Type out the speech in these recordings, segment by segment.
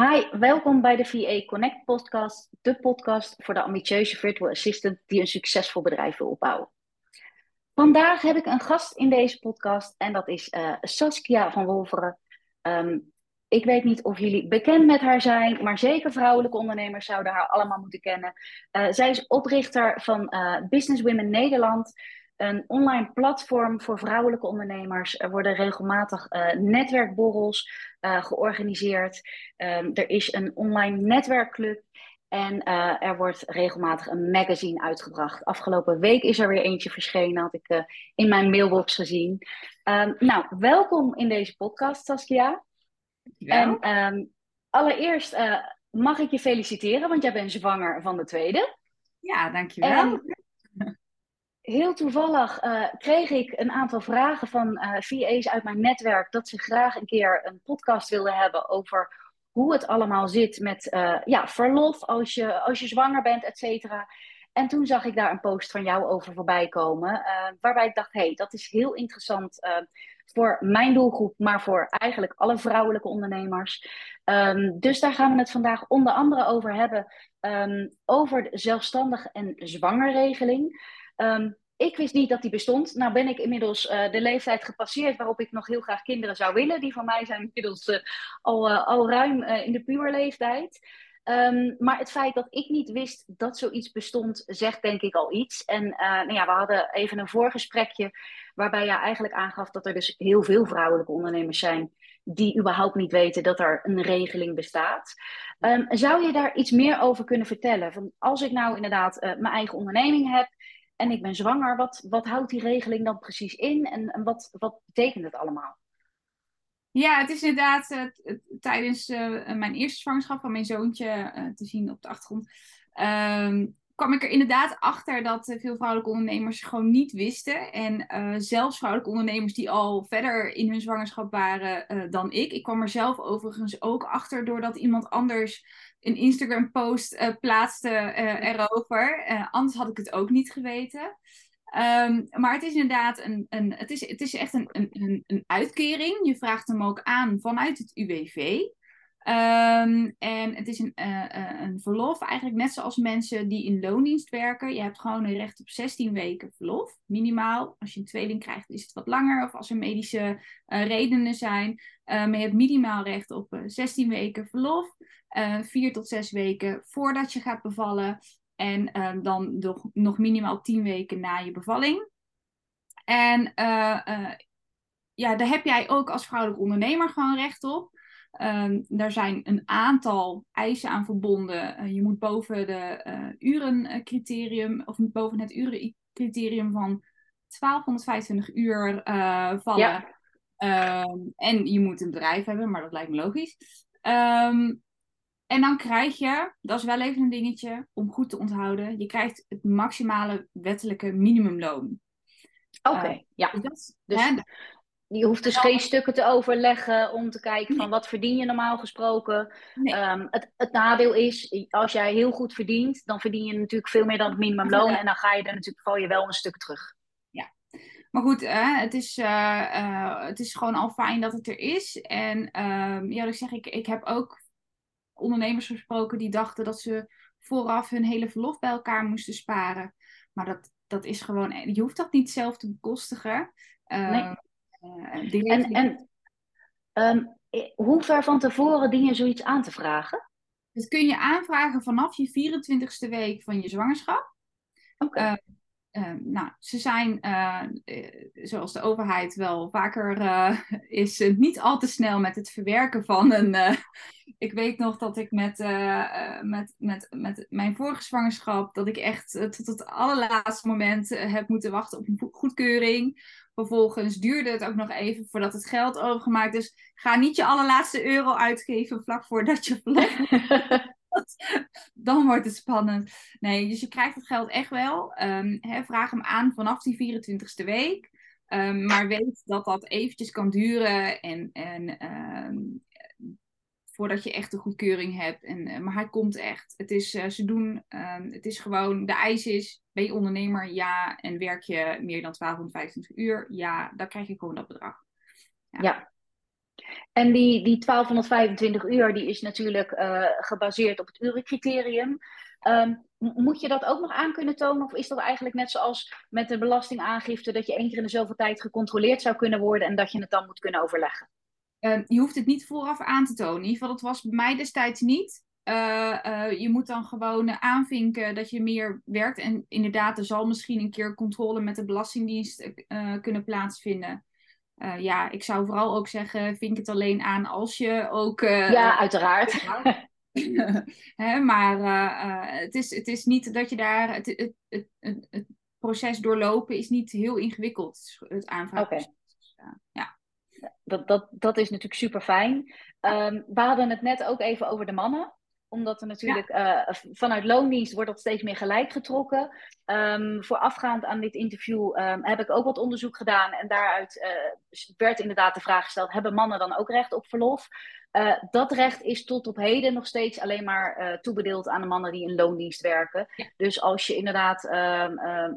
Hi, welkom bij de VA Connect podcast, de podcast voor de ambitieuze virtual assistant die een succesvol bedrijf wil opbouwen. Vandaag heb ik een gast in deze podcast en dat is Saskia van Wolferen. Ik weet niet of jullie bekend met haar zijn, maar zeker vrouwelijke ondernemers zouden haar allemaal moeten kennen. Zij is oprichter van Business Women Nederland, een online platform voor vrouwelijke ondernemers. Er worden regelmatig netwerkborrels georganiseerd. Er is een online netwerkclub en er wordt regelmatig een magazine uitgebracht. Afgelopen week is er weer eentje verschenen, had ik in mijn mailbox gezien. Nou, welkom in deze podcast, Saskia. Ja. En allereerst mag ik je feliciteren, want jij bent zwanger van de tweede. Ja, dankjewel. En heel toevallig kreeg ik een aantal vragen van VA's uit mijn netwerk dat ze graag een keer een podcast wilden hebben over hoe het allemaal zit met verlof als je zwanger bent, et cetera. En toen zag ik daar een post van jou over voorbij komen, waarbij ik dacht, hé, dat is heel interessant voor mijn doelgroep, maar voor eigenlijk alle vrouwelijke ondernemers. Dus daar gaan we het vandaag onder andere over hebben, over de zelfstandige en zwangerregeling. Ik wist niet dat die bestond. Nou ben ik inmiddels de leeftijd gepasseerd waarop ik nog heel graag kinderen zou willen. Die van mij zijn inmiddels al ruim in de puberleeftijd. Maar het feit dat ik niet wist dat zoiets bestond, zegt denk ik al iets. En we hadden even een voorgesprekje waarbij jij eigenlijk aangaf dat er dus heel veel vrouwelijke ondernemers zijn die überhaupt niet weten dat er een regeling bestaat. Zou je daar iets meer over kunnen vertellen? Van, als ik nou inderdaad mijn eigen onderneming heb en ik ben zwanger, wat houdt die regeling dan precies in en wat betekent het allemaal? Ja, het is inderdaad tijdens mijn eerste zwangerschap van mijn zoontje te zien op de achtergrond, kwam ik er inderdaad achter dat veel vrouwelijke ondernemers gewoon niet wisten. En zelfs vrouwelijke ondernemers die al verder in hun zwangerschap waren dan ik. Ik kwam er zelf overigens ook achter doordat iemand anders een Instagram post plaatste erover. Anders had ik het ook niet geweten. Maar het is inderdaad het is echt een uitkering. Je vraagt hem ook aan vanuit het UWV. En het is een verlof, eigenlijk net zoals mensen die in loondienst werken. Je hebt gewoon een recht op 16 weken verlof, minimaal. Als je een tweeling krijgt is het wat langer, of als er medische redenen zijn. Maar je hebt minimaal recht op 16 weken verlof, 4 tot 6 weken voordat je gaat bevallen. En dan nog minimaal 10 weken na je bevalling. En daar heb jij ook als vrouwelijk ondernemer gewoon recht op. Daar zijn een aantal eisen aan verbonden. Je moet boven de urencriterium, of boven het urencriterium van 1225 uur vallen. Ja. En je moet een bedrijf hebben, maar dat lijkt me logisch. En dan krijg je, dat is wel even een dingetje om goed te onthouden, je krijgt het maximale wettelijke minimumloon. Oké, ja. Je hoeft dus geen stukken te overleggen om te kijken van wat verdien je normaal gesproken. Nee. Het nadeel is, als jij heel goed verdient, dan verdien je natuurlijk veel meer dan het minimumloon. Ja. En dan val je wel een stuk terug. Ja, maar goed, het is gewoon al fijn dat het er is. En ik heb ook ondernemers gesproken die dachten dat ze vooraf hun hele verlof bij elkaar moesten sparen. Maar dat is gewoon, je hoeft dat niet zelf te bekostigen. Nee. Hoe ver van tevoren dien je zoiets aan te vragen? Dat kun je aanvragen vanaf je 24ste week van je zwangerschap. Okay. Ze zijn, zoals de overheid wel vaker is, niet al te snel met het verwerken van een... ik weet nog dat ik met mijn vorige zwangerschap, dat ik echt tot het allerlaatste moment heb moeten wachten op een goedkeuring. Vervolgens duurde het ook nog even voordat het geld overgemaakt is. Dus ga niet je allerlaatste euro uitgeven vlak voordat je verlof wordt. Dan wordt het spannend. Nee, dus je krijgt het geld echt wel. Vraag hem aan vanaf die 24ste week. Maar weet dat dat eventjes kan duren en voordat je echt de goedkeuring hebt. Maar hij komt echt. Het is, het is gewoon, de eis is, ben je ondernemer? Ja. En werk je meer dan 1225 uur? Ja. Dan krijg je gewoon dat bedrag. Ja. En die 1225 uur die is natuurlijk gebaseerd op het urencriterium. Moet je dat ook nog aan kunnen tonen? Of is dat eigenlijk net zoals met de belastingaangifte, dat je 1 keer in de zoveel tijd gecontroleerd zou kunnen worden en dat je het dan moet kunnen overleggen? Je hoeft het niet vooraf aan te tonen. In ieder geval, dat was bij mij destijds niet. Je moet dan gewoon aanvinken dat je meer werkt. En inderdaad, er zal misschien een keer controle met de Belastingdienst kunnen plaatsvinden. Ja, ik zou vooral ook zeggen, vink het alleen aan als je ook... ja, uiteraard. He, maar het is niet dat je daar... Het proces doorlopen is niet heel ingewikkeld, het aanvraagproces. Okay. Ja. Dat is natuurlijk super fijn. We hadden het net ook even over de mannen. Omdat er natuurlijk vanuit loondienst wordt dat steeds meer gelijk getrokken. Voorafgaand aan dit interview heb ik ook wat onderzoek gedaan. En daaruit werd inderdaad de vraag gesteld, hebben mannen dan ook recht op verlof? Dat recht is tot op heden nog steeds alleen maar toebedeeld aan de mannen die in loondienst werken. Ja. Dus als je inderdaad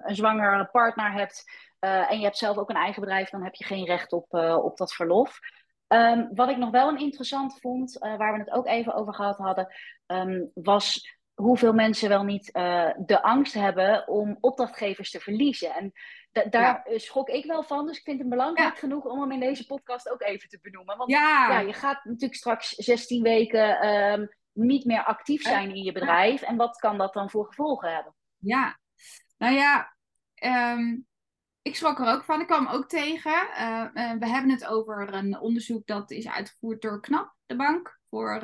een zwangere partner hebt en je hebt zelf ook een eigen bedrijf, dan heb je geen recht op dat verlof. Wat ik nog wel een interessant vond, waar we het ook even over gehad hadden, was hoeveel mensen wel niet de angst hebben om opdrachtgevers te verliezen. En daar schrok ik wel van, dus ik vind het belangrijk genoeg om hem in deze podcast ook even te benoemen. Want ja, je gaat natuurlijk straks 16 weken niet meer actief zijn in je bedrijf. En wat kan dat dan voor gevolgen hebben? Ja, nou ja... Ik schrok er ook van. Ik kwam ook tegen. We hebben het over een onderzoek dat is uitgevoerd door KNAP, de bank, voor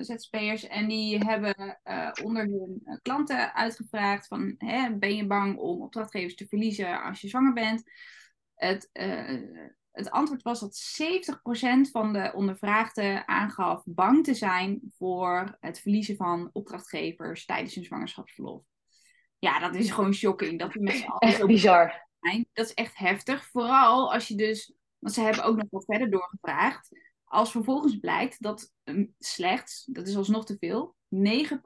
ZZP'ers. En die hebben onder hun klanten uitgevraagd van, ben je bang om opdrachtgevers te verliezen als je zwanger bent? Het antwoord was dat 70% van de ondervraagden aangaf bang te zijn voor het verliezen van opdrachtgevers tijdens hun zwangerschapsverlof. Ja, dat is gewoon shocking. Dat die mensen altijd... Echt bizar. Dat is echt heftig, vooral als je dus, want ze hebben ook nog wat verder doorgevraagd, als vervolgens blijkt dat slechts, dat is alsnog te veel, 9%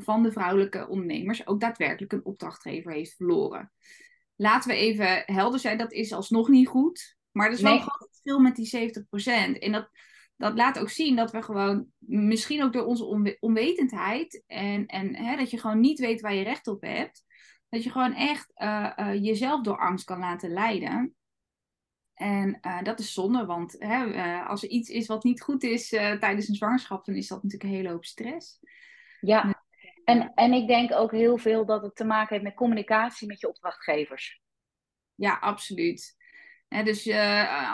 van de vrouwelijke ondernemers ook daadwerkelijk een opdrachtgever heeft verloren. Laten we even helder zijn, dat is alsnog niet goed, maar er is wel een groot verschil met die 70%. En dat laat ook zien dat we gewoon, misschien ook door onze onwetendheid en dat je gewoon niet weet waar je recht op hebt, dat je gewoon echt jezelf door angst kan laten leiden. En dat is zonde, want als er iets is wat niet goed is tijdens een zwangerschap, dan is dat natuurlijk een hele hoop stress. Ja, en ik denk ook heel veel dat het te maken heeft met communicatie met je opdrachtgevers. Ja, absoluut. Dus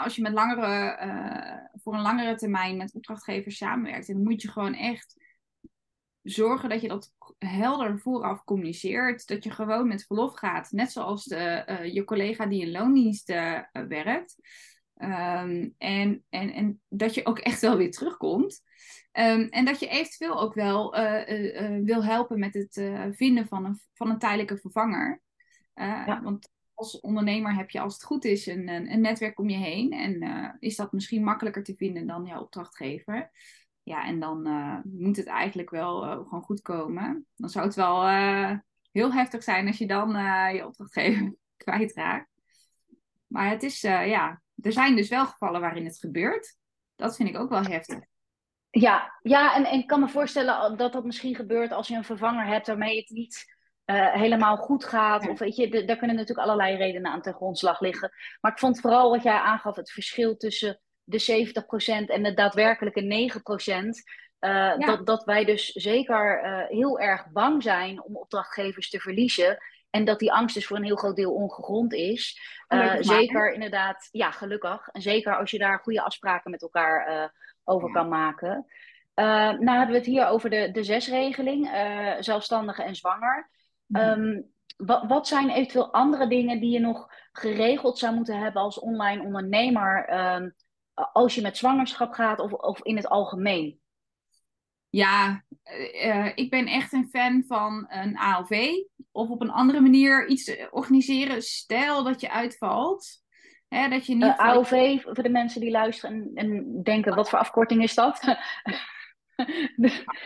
als je voor een langere termijn met opdrachtgevers samenwerkt, dan moet je gewoon echt... zorgen dat je dat helder vooraf communiceert. Dat je gewoon met verlof gaat. Net zoals je collega die in loondienst werkt. En dat je ook echt wel weer terugkomt. En dat je eventueel ook wel wil helpen met het vinden van een tijdelijke vervanger. Want als ondernemer heb je, als het goed is, een netwerk om je heen. En is dat misschien makkelijker te vinden dan jouw opdrachtgever. Ja, en dan moet het eigenlijk wel gewoon goed komen. Dan zou het wel heel heftig zijn als je dan je opdrachtgever kwijtraakt. Maar het is, er zijn dus wel gevallen waarin het gebeurt. Dat vind ik ook wel heftig. Ja, en ik kan me voorstellen dat dat misschien gebeurt als je een vervanger hebt waarmee het niet helemaal goed gaat. Ja. Of weet je, daar kunnen natuurlijk allerlei redenen aan ten grondslag liggen. Maar ik vond vooral wat jij aangaf, het verschil tussen... de 70% en de daadwerkelijke 9%. Dat wij dus zeker heel erg bang zijn om opdrachtgevers te verliezen. En dat die angst dus voor een heel groot deel ongegrond is. Zeker inderdaad, ja, gelukkig. En zeker als je daar goede afspraken met elkaar over kan maken. Nou hebben we het hier over de 6-regeling. Zelfstandige en zwanger. Wat zijn eventueel andere dingen die je nog geregeld zou moeten hebben als online ondernemer... als je met zwangerschap gaat of in het algemeen? Ja, ik ben echt een fan van een AOV. Of op een andere manier iets organiseren. Stel dat je uitvalt. Dat je niet AOV, voor de mensen die luisteren en denken, wat voor afkorting is dat?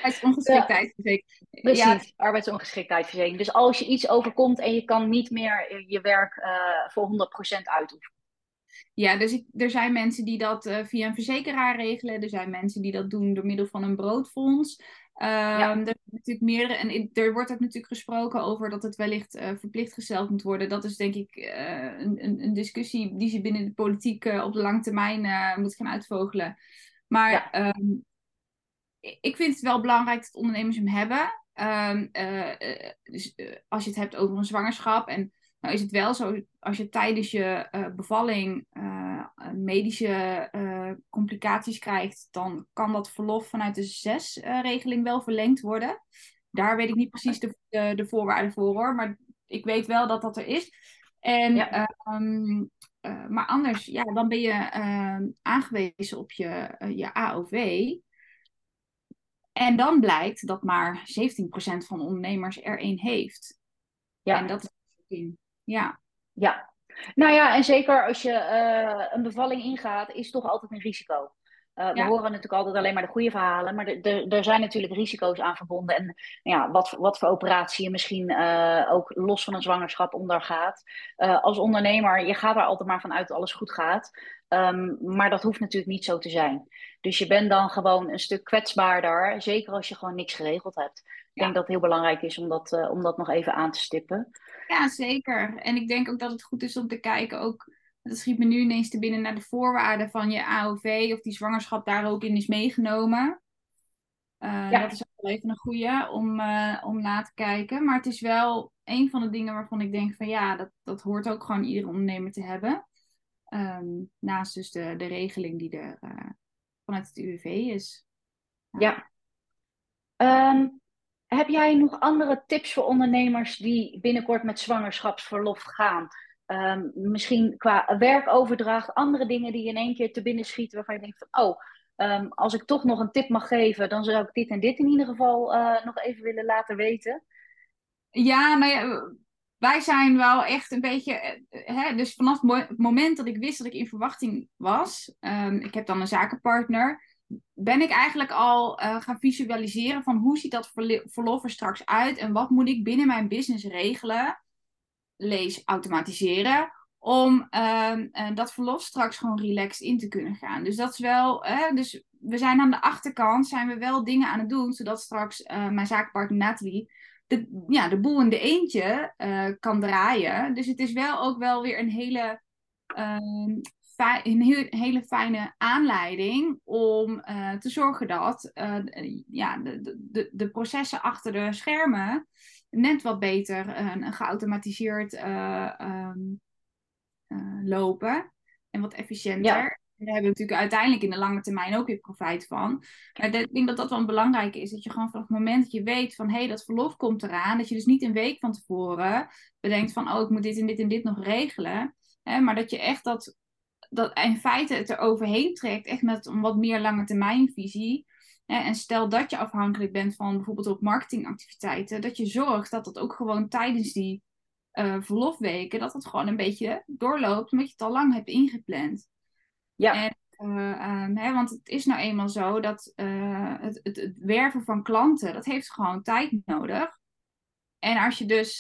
Arbeidsongeschiktheidsverzekering. Precies, ja. Arbeidsongeschiktheidsverzekering. Dus als je iets overkomt en je kan niet meer je werk voor 100% uitoefenen. Ja, dus er zijn mensen die dat via een verzekeraar regelen. Er zijn mensen die dat doen door middel van een broodfonds. Ja. Er zijn natuurlijk meerdere, en er wordt ook natuurlijk gesproken over dat het wellicht verplicht gesteld moet worden. Dat is denk ik een discussie die ze binnen de politiek op de lange termijn moet gaan uitvogelen. Maar ja. Ik vind het wel belangrijk dat ondernemers hem hebben. Dus, als je het hebt over een zwangerschap. En nou is het wel zo, als je tijdens je bevalling medische complicaties krijgt, dan kan dat verlof vanuit de 6-regeling wel verlengd worden. Daar weet ik niet precies de voorwaarden voor hoor, maar ik weet wel dat dat er is. En, ja. Maar anders, ja, dan ben je aangewezen op je AOV. En dan blijkt dat maar 17% van de ondernemers er één heeft. Ja. En dat is in. Ja. Ja. Nou ja, en zeker als je een bevalling ingaat, is toch altijd een risico. We horen natuurlijk altijd alleen maar de goede verhalen, maar er zijn natuurlijk risico's aan verbonden. En ja, wat voor operatie je misschien ook los van een zwangerschap ondergaat. Als ondernemer, je gaat er altijd maar vanuit dat alles goed gaat. Maar dat hoeft natuurlijk niet zo te zijn. Dus je bent dan gewoon een stuk kwetsbaarder, zeker als je gewoon niks geregeld hebt. Ik denk dat het heel belangrijk is om dat nog even aan te stippen. Ja, zeker. En ik denk ook dat het goed is om te kijken ook. Dat schiet me nu ineens te binnen naar de voorwaarden van je AOV. Of die zwangerschap daar ook in is meegenomen. Dat is ook wel even een goede om na te kijken. Maar het is wel een van de dingen waarvan ik denk van ja, dat hoort ook gewoon iedere ondernemer te hebben. Naast dus de regeling die er vanuit het UWV is. Ja. Heb jij nog andere tips voor ondernemers die binnenkort met zwangerschapsverlof gaan? Misschien qua werkoverdracht, andere dingen die in één keer te binnen schieten waarvan je denkt van als ik toch nog een tip mag geven, dan zou ik dit en dit in ieder geval nog even willen laten weten. Ja, nou ja, wij zijn wel echt een beetje, dus vanaf het moment dat ik wist dat ik in verwachting was, ik heb dan een zakenpartner, ben ik eigenlijk al gaan visualiseren van hoe ziet dat verlof er straks uit en wat moet ik binnen mijn business regelen, lees automatiseren, om dat verlof straks gewoon relaxed in te kunnen gaan. Dus dat is wel, dus we zijn aan de achterkant, zijn we wel dingen aan het doen, zodat straks mijn zakenpartner Nathalie de boel in de eentje kan draaien. Dus het is wel ook wel weer een hele fijne aanleiding om te zorgen dat de processen achter de schermen net wat beter geautomatiseerd lopen en wat efficiënter. Ja. Daar hebben we natuurlijk uiteindelijk in de lange termijn ook weer profijt van. Maar ik denk dat dat wel belangrijk is. Dat je gewoon vanaf het moment dat je weet van hé, dat verlof komt eraan. Dat je dus niet een week van tevoren bedenkt van ik moet dit en dit en dit nog regelen. Maar dat je echt dat in feite het er overheen trekt. Echt met een wat meer lange termijn visie. En stel dat je afhankelijk bent van bijvoorbeeld op marketingactiviteiten, dat je zorgt dat dat ook gewoon tijdens die verlofweken, dat het gewoon een beetje doorloopt, omdat je het al lang hebt ingepland. Ja. En, want het is nou eenmaal zo dat het werven van klanten, dat heeft gewoon tijd nodig. En als je dus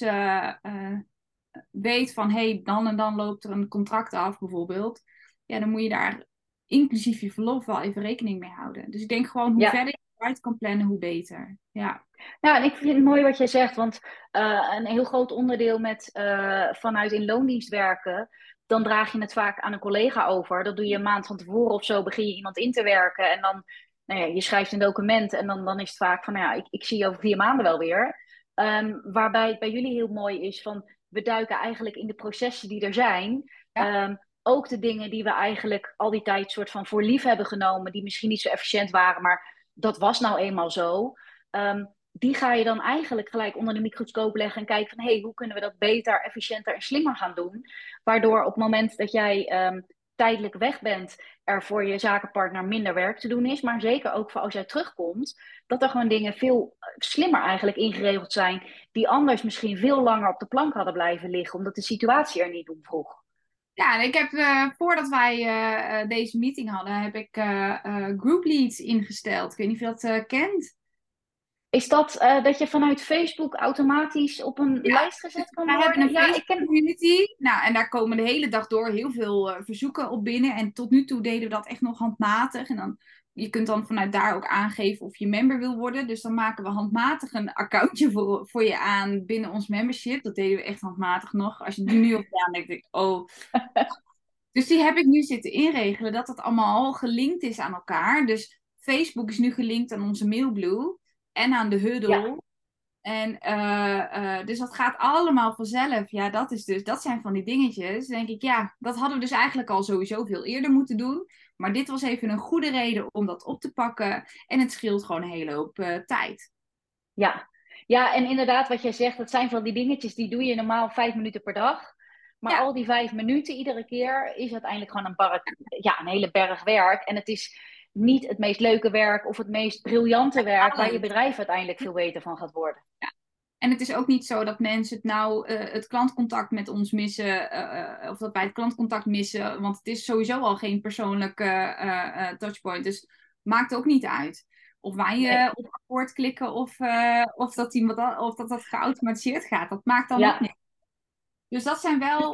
weet van, dan en dan loopt er een contract af bijvoorbeeld, ja, dan moet je daar inclusief je verlof wel even rekening mee houden. Dus ik denk gewoon hoe verder je uit kan plannen, hoe beter. Ja. Nou, en ik vind het mooi wat jij zegt, want een heel groot onderdeel met vanuit in loondienst werken, dan draag je het vaak aan een collega over. Dat doe je een maand van tevoren of zo, begin je iemand in te werken en dan, nou ja, je schrijft een document en dan is het vaak van, nou ja, ik zie je over 4 maanden wel weer. Waarbij het bij jullie heel mooi is van, we duiken eigenlijk in de processen die er zijn. Ja. Ook de dingen die we eigenlijk al die tijd soort van voor lief hebben genomen, die misschien niet zo efficiënt waren, maar dat was nou eenmaal zo. Die ga je dan eigenlijk gelijk onder de microscoop leggen en kijken van hoe kunnen we dat beter, efficiënter en slimmer gaan doen. Waardoor op het moment dat jij tijdelijk weg bent, er voor je zakenpartner minder werk te doen is, maar zeker ook voor als jij terugkomt, dat er gewoon dingen veel slimmer eigenlijk ingeregeld zijn, die anders misschien veel langer op de plank hadden blijven liggen, omdat de situatie er niet om vroeg. Ja, ik heb voordat wij deze meeting hadden, heb ik groupleads ingesteld. Ik weet niet of je dat kent. Is dat dat je vanuit Facebook automatisch op een lijst gezet kan worden? Wij hebben een Facebook-community. Nou, en daar komen de hele dag door heel veel verzoeken op binnen. En tot nu toe deden we dat echt nog handmatig. En dan, je kunt dan vanuit daar ook aangeven of je member wil worden. Dus dan maken we handmatig een accountje voor je aan binnen ons membership. Dat deden we echt handmatig nog. Als je die nu op aan denkt, denk ik, oh... Dus die heb ik nu zitten inregelen, dat het allemaal gelinkt is aan elkaar. Dus Facebook is nu gelinkt aan onze MailBlue en aan de Huddle. Ja. En, dus dat gaat allemaal vanzelf. Ja, dat zijn van die dingetjes. Dan denk ik, ja, dat hadden we dus eigenlijk al sowieso veel eerder moeten doen. Maar dit was even een goede reden om dat op te pakken. En het scheelt gewoon een hele hoop tijd. Ja. Ja, en inderdaad wat jij zegt, dat zijn van die dingetjes die doe je normaal 5 minuten per dag. Maar al die 5 minuten iedere keer is uiteindelijk gewoon een hele berg werk. En het is niet het meest leuke werk of het meest briljante werk waar je bedrijf uiteindelijk veel beter van gaat worden. Ja. En het is ook niet zo dat mensen het klantcontact met ons missen. Of dat wij het klantcontact missen. Want het is sowieso al geen persoonlijke touchpoint. Dus maakt ook niet uit. Of wij op akkoord klikken of dat geautomatiseerd gaat. Dat maakt dan ook niet uit. Dus dat zijn wel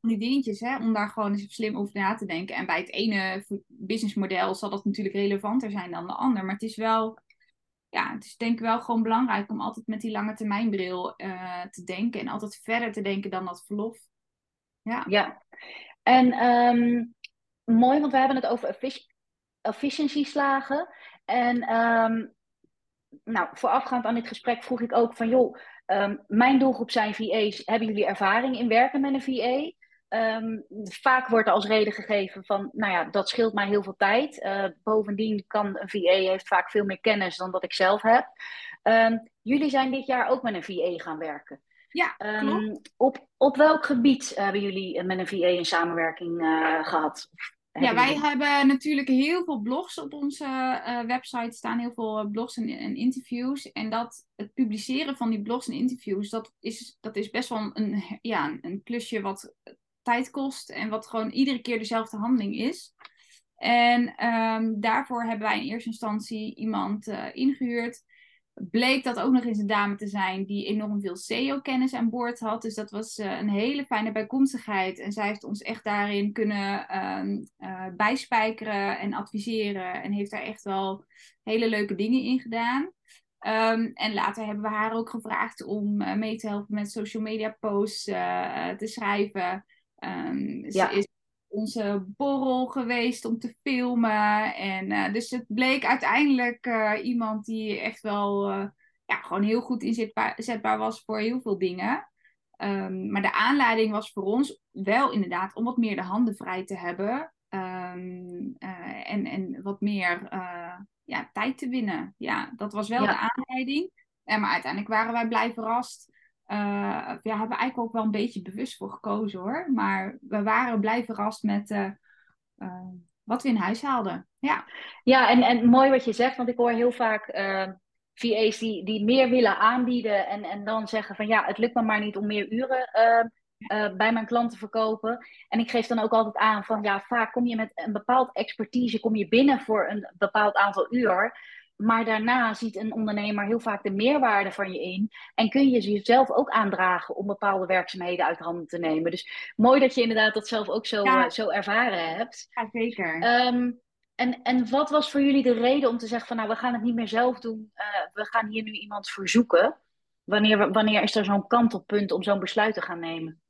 die dingetjes, hè, om daar gewoon eens slim over na te denken. En bij het ene businessmodel zal dat natuurlijk relevanter zijn dan de ander. Maar het is wel, denk ik wel gewoon belangrijk om altijd met die lange termijnbril te denken. En altijd verder te denken dan dat verlof. Ja. En mooi, want we hebben het over efficiëntieslagen. En voorafgaand aan dit gesprek vroeg ik ook van joh... mijn doelgroep zijn VA's. Hebben jullie ervaring in werken met een VA? Vaak wordt er als reden gegeven van, dat scheelt mij heel veel tijd. Bovendien heeft vaak veel meer kennis dan dat ik zelf heb. Jullie zijn dit jaar ook met een VA gaan werken. Ja, klopt. Op welk gebied hebben jullie met een VA een samenwerking gehad? Ja, wij hebben natuurlijk heel veel blogs op onze website staan. Heel veel blogs en interviews. En het publiceren van die blogs en interviews... dat is best wel een klusje wat tijd kost. En wat gewoon iedere keer dezelfde handeling is. En daarvoor hebben wij in eerste instantie iemand ingehuurd. Bleek dat ook nog eens een dame te zijn die enorm veel SEO-kennis aan boord had. Dus dat was een hele fijne bijkomstigheid. En zij heeft ons echt daarin kunnen bijspijkeren en adviseren. En heeft daar echt wel hele leuke dingen in gedaan. En later hebben we haar ook gevraagd om mee te helpen met social media posts te schrijven. Ze is onze borrel geweest om te filmen. En dus het bleek uiteindelijk iemand die echt wel gewoon heel goed inzetbaar was voor heel veel dingen. Maar de aanleiding was voor ons wel inderdaad om wat meer de handen vrij te hebben. En wat meer tijd te winnen. Ja, dat was wel de aanleiding. Maar uiteindelijk waren wij blij verrast. Hebben we eigenlijk ook wel een beetje bewust voor gekozen hoor. Maar we waren blij verrast met wat we in huis haalden. Ja, en mooi wat je zegt. Want ik hoor heel vaak VA's die meer willen aanbieden. En dan zeggen van het lukt me maar niet om meer uren bij mijn klant te verkopen. En ik geef dan ook altijd aan van vaak kom je met een bepaald expertise. Kom je binnen voor een bepaald aantal uur. Maar daarna ziet een ondernemer heel vaak de meerwaarde van je in. En kun je jezelf ook aandragen om bepaalde werkzaamheden uit handen te nemen. Dus mooi dat je inderdaad dat zelf ook zo ervaren hebt. Ja, zeker. En wat was voor jullie de reden om te zeggen van we gaan het niet meer zelf doen. We gaan hier nu iemand voor zoeken. Wanneer is er zo'n kantelpunt om zo'n besluit te gaan nemen?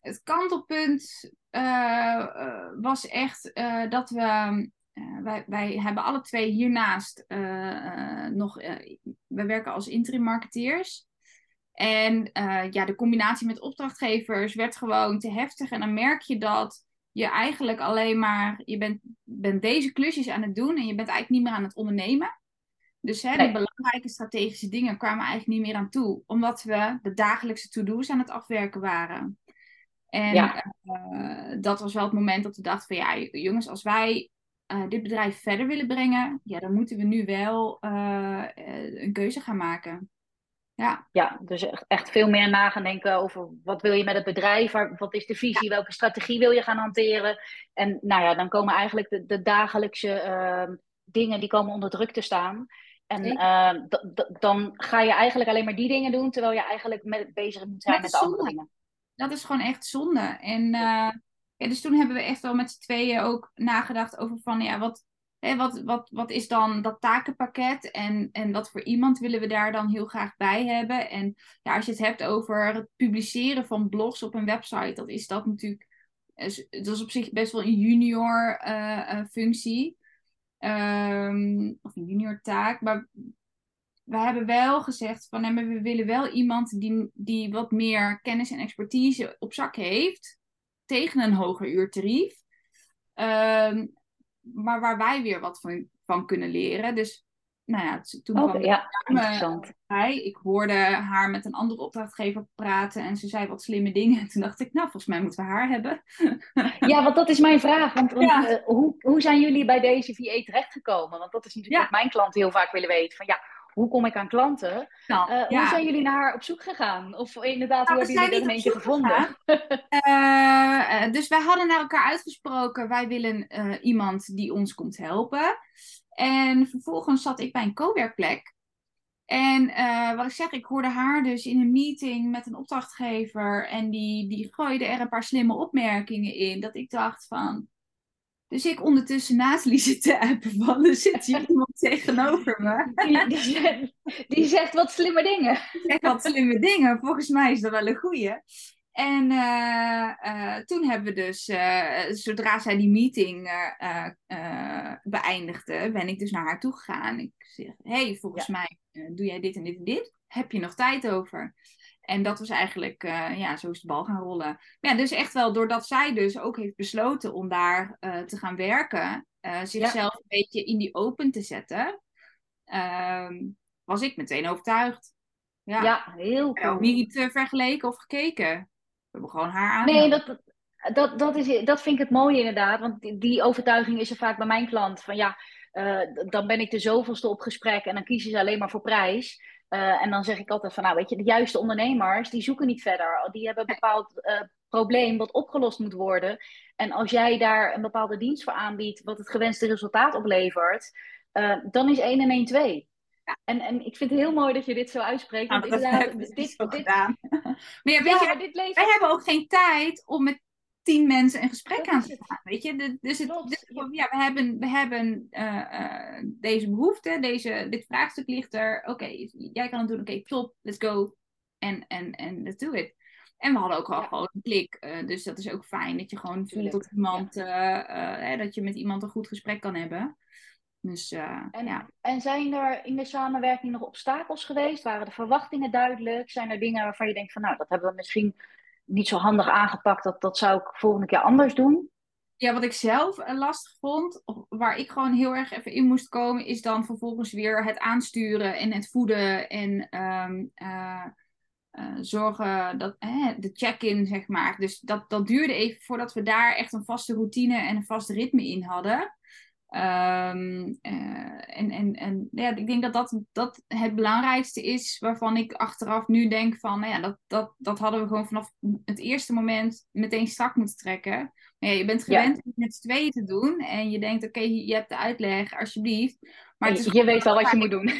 Het kantelpunt was echt dat we... Wij hebben alle twee hiernaast nog... wij werken als interim marketeers. En de combinatie met opdrachtgevers werd gewoon te heftig. En dan merk je dat je eigenlijk alleen maar... Je bent deze klusjes aan het doen en je bent eigenlijk niet meer aan het ondernemen. Dus de belangrijke strategische dingen kwamen eigenlijk niet meer aan toe. Omdat we de dagelijkse to-do's aan het afwerken waren. En dat was wel het moment dat we dachten van... jongens, als wij... dit bedrijf verder willen brengen, dan moeten we nu wel een keuze gaan maken. Ja, dus echt veel meer na gaan denken over wat wil je met het bedrijf, wat is de visie, welke strategie wil je gaan hanteren. En dan komen eigenlijk de dagelijkse dingen die komen onder druk te staan. En dan ga je eigenlijk alleen maar die dingen doen, terwijl je eigenlijk bezig moet zijn met de andere dingen. Dat is gewoon echt zonde. En ja, dus toen hebben we echt wel met z'n tweeën ook nagedacht over van, ja, wat is dan dat takenpakket? En wat voor iemand willen we daar dan heel graag bij hebben? En ja, als je het hebt over het publiceren van blogs op een website, dat is dat natuurlijk, dat is op zich best wel een junior functie. Of een junior taak. Maar we hebben wel gezegd van, nee, maar we willen wel iemand die wat meer kennis en expertise op zak heeft. Tegen een hoger uurtarief. Maar waar wij weer wat van kunnen leren. Dus nou ja, toen kwam ik bij. Ik hoorde haar met een andere opdrachtgever praten. En ze zei wat slimme dingen. En toen dacht ik, nou, volgens mij moeten we haar hebben. Ja, want dat is mijn vraag. Want hoe zijn jullie bij deze VA terechtgekomen? Want dat is natuurlijk wat mijn klanten heel vaak willen weten. Van ja, hoe kom ik aan klanten? Nou, hoe zijn jullie naar haar op zoek gegaan? Of inderdaad, hoe hebben jullie er in één keer gevonden? Dus wij hadden naar elkaar uitgesproken. Wij willen iemand die ons komt helpen. En vervolgens zat ik bij een coworkplek. En wat ik zeg, ik hoorde haar dus in een meeting met een opdrachtgever. En die gooide er een paar slimme opmerkingen in. Dat ik dacht van... Dus ik ondertussen naast Lisette appen, want er zit hier iemand tegenover me. Die zegt wat slimme dingen. Die zegt wat slimme dingen. Volgens mij is dat wel een goeie. En toen hebben we dus, zodra zij die meeting beëindigde, ben ik dus naar haar toe gegaan. Ik zeg, hey, volgens mij doe jij dit en dit en dit. Heb je nog tijd over? En dat was eigenlijk, zo is de bal gaan rollen. Ja, dus echt wel doordat zij dus ook heeft besloten om daar te gaan werken. Zichzelf een beetje in die open te zetten. Was ik meteen overtuigd. Ja heel cool. Niet vergeleken of gekeken. We hebben gewoon haar aan. Nee, dat vind ik het mooie inderdaad. Want die overtuiging is er vaak bij mijn klant. Van ja, dan ben ik de zoveelste op gesprek en dan kiezen ze alleen maar voor prijs. En dan zeg ik altijd van, nou weet je, de juiste ondernemers, die zoeken niet verder. Die hebben een bepaald probleem wat opgelost moet worden. En als jij daar een bepaalde dienst voor aanbiedt, wat het gewenste resultaat oplevert, dan is 1 en 1 2. Ja. En ik vind het heel mooi dat je dit zo uitspreekt. Nou, want inderdaad, dit gedaan. Maar ja, wij hebben ook geen tijd om met 10 mensen een gesprek aan te gaan. Weet je? We hebben deze behoefte, dit vraagstuk ligt er. Oké, jij kan het doen. Oké, top, let's go. En let's do it. En we hadden ook al gewoon een klik. Dus dat is ook fijn dat je gewoon voelt dat iemand, dat je met iemand een goed gesprek kan hebben. Dus, en zijn er in de samenwerking nog obstakels geweest? Waren de verwachtingen duidelijk? Zijn er dingen waarvan je denkt van, nou, dat hebben we misschien niet zo handig aangepakt, dat zou ik volgende keer anders doen? Ja, wat ik zelf lastig vond, waar ik gewoon heel erg even in moest komen, is dan vervolgens weer het aansturen en het voeden en zorgen dat de check-in, zeg maar. Dus dat duurde even voordat we daar echt een vaste routine en een vast ritme in hadden. Ik denk dat het belangrijkste is waarvan ik achteraf nu denk van, nou ja, dat hadden we gewoon vanaf het eerste moment meteen strak moeten trekken. Maar ja, je bent gewend om het met z'n tweeën te doen en je denkt, oké, je hebt de uitleg, alsjeblieft. Maar je weet wel wat je moet doen.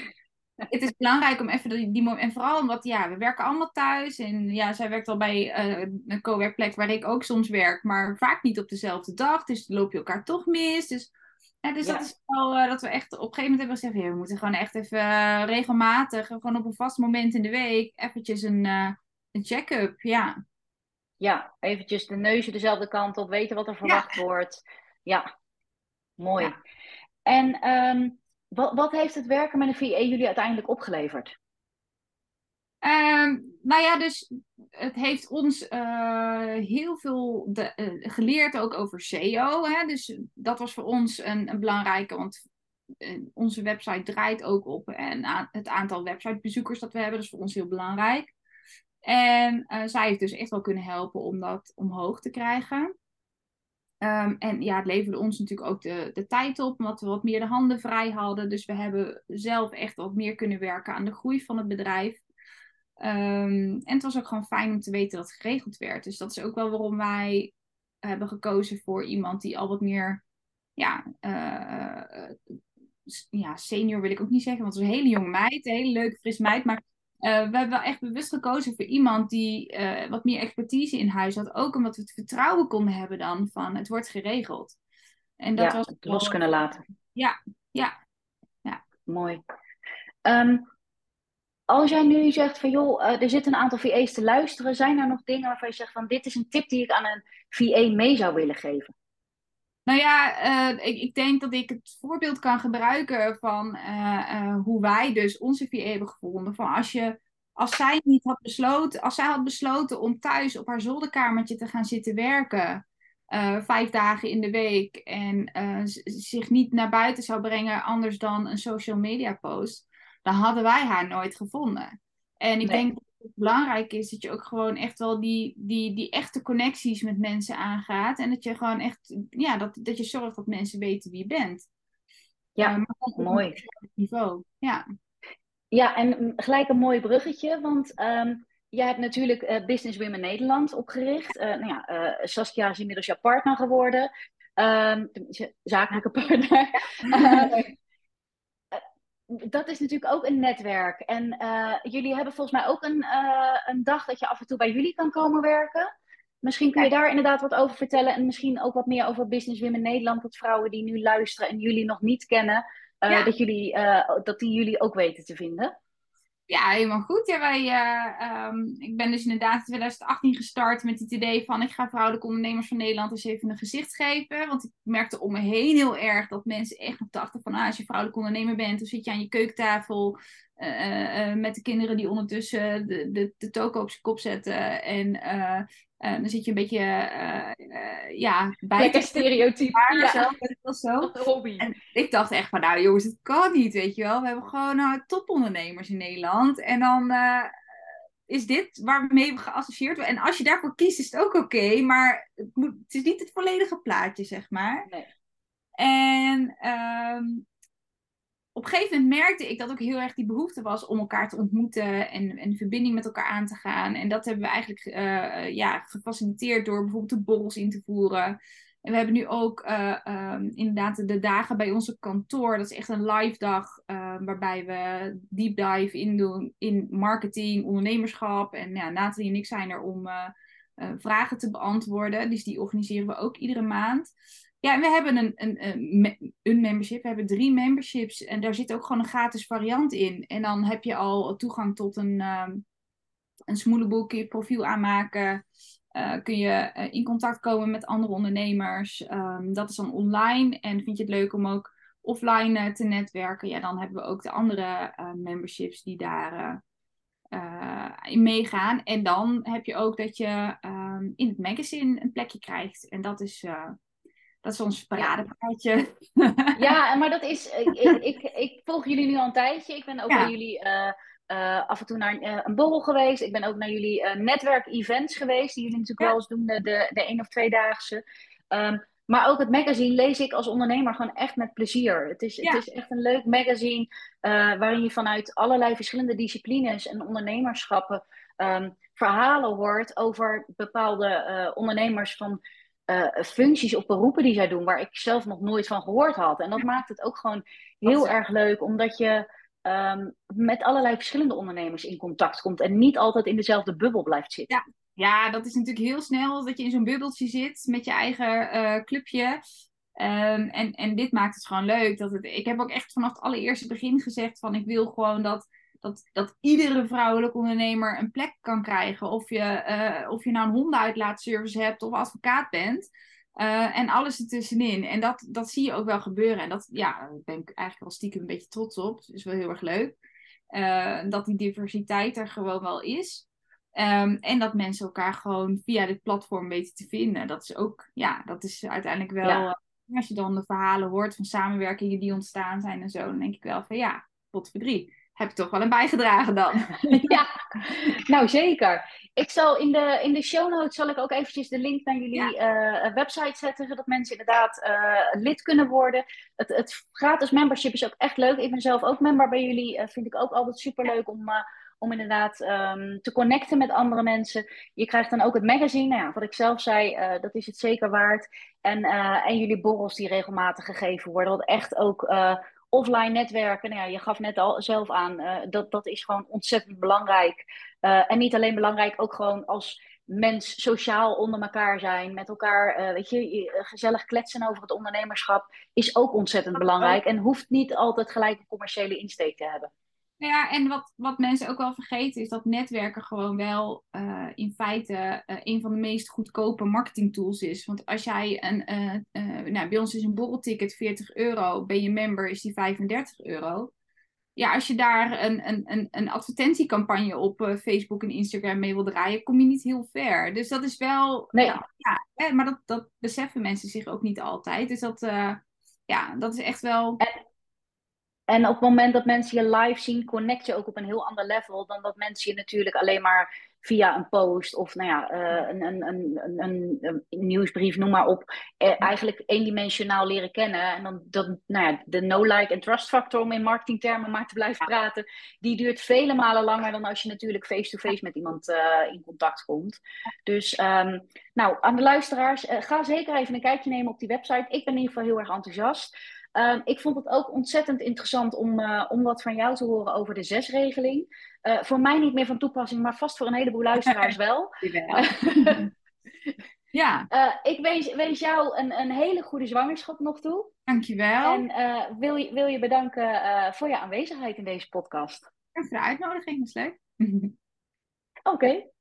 Het is belangrijk om even die moment, en vooral omdat, ja, we werken allemaal thuis en ja, zij werkt al bij een coworkplek waar ik ook soms werk, maar vaak niet op dezelfde dag, dus loop je elkaar toch mis, dus... Ja, dus dat is wel dat we echt op een gegeven moment hebben gezegd... we moeten gewoon echt even regelmatig... gewoon op een vast moment in de week... eventjes een check-up, ja. Ja, eventjes de neuzen dezelfde kant op... weten wat er verwacht wordt. Ja, mooi. Ja. En wat heeft het werken met een VA jullie uiteindelijk opgeleverd? Dus het heeft ons heel veel geleerd ook over SEO. Hè? Dus dat was voor ons een belangrijke, want onze website draait ook op het aantal websitebezoekers dat we hebben. Dat is voor ons heel belangrijk. En zij heeft dus echt wel kunnen helpen om dat omhoog te krijgen. Het leverde ons natuurlijk ook de tijd op, omdat we wat meer de handen vrij hadden. Dus we hebben zelf echt wat meer kunnen werken aan de groei van het bedrijf. En het was ook gewoon fijn om te weten dat het geregeld werd. Dus dat is ook wel waarom wij hebben gekozen voor iemand die al wat meer ja, senior wil ik ook niet zeggen, want het was een hele jonge meid, een hele leuke, fris meid. Maar we hebben wel echt bewust gekozen voor iemand die wat meer expertise in huis had. Ook omdat we het vertrouwen konden hebben dan van het wordt geregeld. En dat ja, was het los kunnen laten. Ja, ja, ja. Mooi. Als jij nu zegt van joh, er zitten een aantal VA's te luisteren. Zijn er nog dingen waarvan je zegt van dit is een tip die ik aan een VA mee zou willen geven? Nou ja, ik denk dat ik het voorbeeld kan gebruiken van hoe wij dus onze VA hebben gevonden. Van als zij had besloten om thuis op haar zolderkamertje te gaan zitten werken, 5 dagen in de week en zich niet naar buiten zou brengen anders dan een social media post, dan hadden wij haar nooit gevonden. En ik denk dat het belangrijk is dat je ook gewoon echt wel die echte connecties met mensen aangaat. En dat je gewoon echt, ja, dat je zorgt dat mensen weten wie je bent. Ja, mooi. Niveau. Ja. Ja, en gelijk een mooi bruggetje, want jij hebt natuurlijk Business Women Nederland opgericht. Saskia is inmiddels jouw partner geworden. Zakelijke partner. Dat is natuurlijk ook een netwerk. En jullie hebben volgens mij ook een dag dat je af en toe bij jullie kan komen werken. Misschien kun je daar inderdaad wat over vertellen. En misschien ook wat meer over Business Women Nederland. Tot vrouwen die nu luisteren en jullie nog niet kennen. Dat die jullie ook weten te vinden. Ja, helemaal goed. Ja, ik ben dus inderdaad in 2018 gestart met het idee van ik ga vrouwelijke ondernemers van Nederland eens even een gezicht geven. Want ik merkte om me heen heel erg dat mensen echt nog dachten van als je vrouwelijke ondernemer bent, dan zit je aan je keukentafel met de kinderen die ondertussen de toko op zijn kop zetten. En dan zit je een beetje bij de stereotypen. Ja. En ik dacht echt van nou jongens, het kan niet, weet je wel. We hebben gewoon topondernemers in Nederland. En dan is dit waarmee we geassocieerd worden. En als je daarvoor kiest is het ook oké, maar het is niet het volledige plaatje, zeg maar. Nee. En op een gegeven moment merkte ik dat ook heel erg die behoefte was om elkaar te ontmoeten en verbinding met elkaar aan te gaan. En dat hebben we eigenlijk gefaciliteerd door bijvoorbeeld de borrels in te voeren. En we hebben nu ook inderdaad de dagen bij ons op kantoor. Dat is echt een live dag waarbij we deep dive in doen in marketing, ondernemerschap. En ja, Nathalie en ik zijn er om vragen te beantwoorden. Dus die organiseren we ook iedere maand. Ja, en we hebben een membership. We hebben 3 memberships. En daar zit ook gewoon een gratis variant in. En dan heb je al toegang tot een smoelenboek. Kun je profiel aanmaken. Kun je in contact komen met andere ondernemers. Dat is dan online. En vind je het leuk om ook offline te netwerken? Ja, dan hebben we ook de andere memberships die daar in meegaan. En dan heb je ook dat je in het magazine een plekje krijgt. En dat is... dat is ons paradepaardje. Ja, maar dat is... Ik volg jullie nu al een tijdje. Ik ben ook bij jullie af en toe naar een borrel geweest. Ik ben ook naar jullie netwerk-events geweest. Die jullie natuurlijk wel eens doen. De 1 of 2-daagse. Maar ook het magazine lees ik als ondernemer gewoon echt met plezier. Het is echt een leuk magazine. Waarin je vanuit allerlei verschillende disciplines en ondernemerschappen verhalen hoort over bepaalde ondernemers van... functies of beroepen die zij doen, waar ik zelf nog nooit van gehoord had. En dat maakt het ook gewoon heel erg leuk, omdat je met allerlei verschillende ondernemers in contact komt en niet altijd in dezelfde bubbel blijft zitten. Ja, dat is natuurlijk heel snel dat je in zo'n bubbeltje zit met je eigen clubje. En dit maakt het gewoon leuk. Ik heb ook echt vanaf het allereerste begin gezegd van ik wil gewoon dat iedere vrouwelijke ondernemer een plek kan krijgen. Of je nou een hondenuitlaatservice hebt of advocaat bent. En alles ertussenin. En dat zie je ook wel gebeuren. En daar ben ik eigenlijk wel stiekem een beetje trots op. Dat is wel heel erg leuk. Dat die diversiteit er gewoon wel is. En dat mensen elkaar gewoon via dit platform weten te vinden. Dat is uiteindelijk wel... Ja. Als je dan de verhalen hoort van samenwerkingen die ontstaan zijn en zo. Dan denk ik wel van ja, potverdrie. Heb je toch wel een bijgedragen dan? Ja, nou zeker. Ik zal in de show notes zal ik ook eventjes de link naar jullie website zetten. Zodat mensen inderdaad lid kunnen worden. Het gratis membership is ook echt leuk. Ik ben zelf ook member bij jullie. Vind ik ook altijd superleuk om inderdaad te connecten met andere mensen. Je krijgt dan ook het magazine. Nou ja, wat ik zelf zei, dat is het zeker waard. En jullie borrels die regelmatig gegeven worden. Wat echt ook... Offline netwerken, nou ja, je gaf net al zelf aan, dat is gewoon ontzettend belangrijk. En niet alleen belangrijk, ook gewoon als mens sociaal onder elkaar zijn. Met elkaar, weet je, gezellig kletsen over het ondernemerschap is ook ontzettend belangrijk. En hoeft niet altijd gelijk een commerciële insteek te hebben. Ja, en wat mensen ook wel vergeten is dat netwerken gewoon wel in feite een van de meest goedkope marketingtools is. Want als jij bij ons is een borrelticket €40, ben je member is die €35. Ja, als je daar een advertentiecampagne op Facebook en Instagram mee wil draaien, kom je niet heel ver. Dus dat is wel... Nee. Ja, maar dat beseffen mensen zich ook niet altijd. Dus dat is echt wel... En op het moment dat mensen je live zien, connect je ook op een heel ander level dan dat mensen je natuurlijk alleen maar via een post of een nieuwsbrief, noem maar op, eigenlijk eendimensionaal leren kennen. En dan de no-like en trust factor, om in marketingtermen maar te blijven praten, die duurt vele malen langer dan als je natuurlijk face-to-face met iemand in contact komt. Dus aan de luisteraars, ga zeker even een kijkje nemen op die website. Ik ben in ieder geval heel erg enthousiast. Ik vond het ook ontzettend interessant om wat van jou te horen over de 6-regeling. Voor mij niet meer van toepassing, maar vast voor een heleboel luisteraars wel. Ja. Ik wens jou een hele goede zwangerschap nog toe. Dankjewel. En wil je bedanken voor je aanwezigheid in deze podcast. En voor de uitnodiging, dat is leuk. Oké.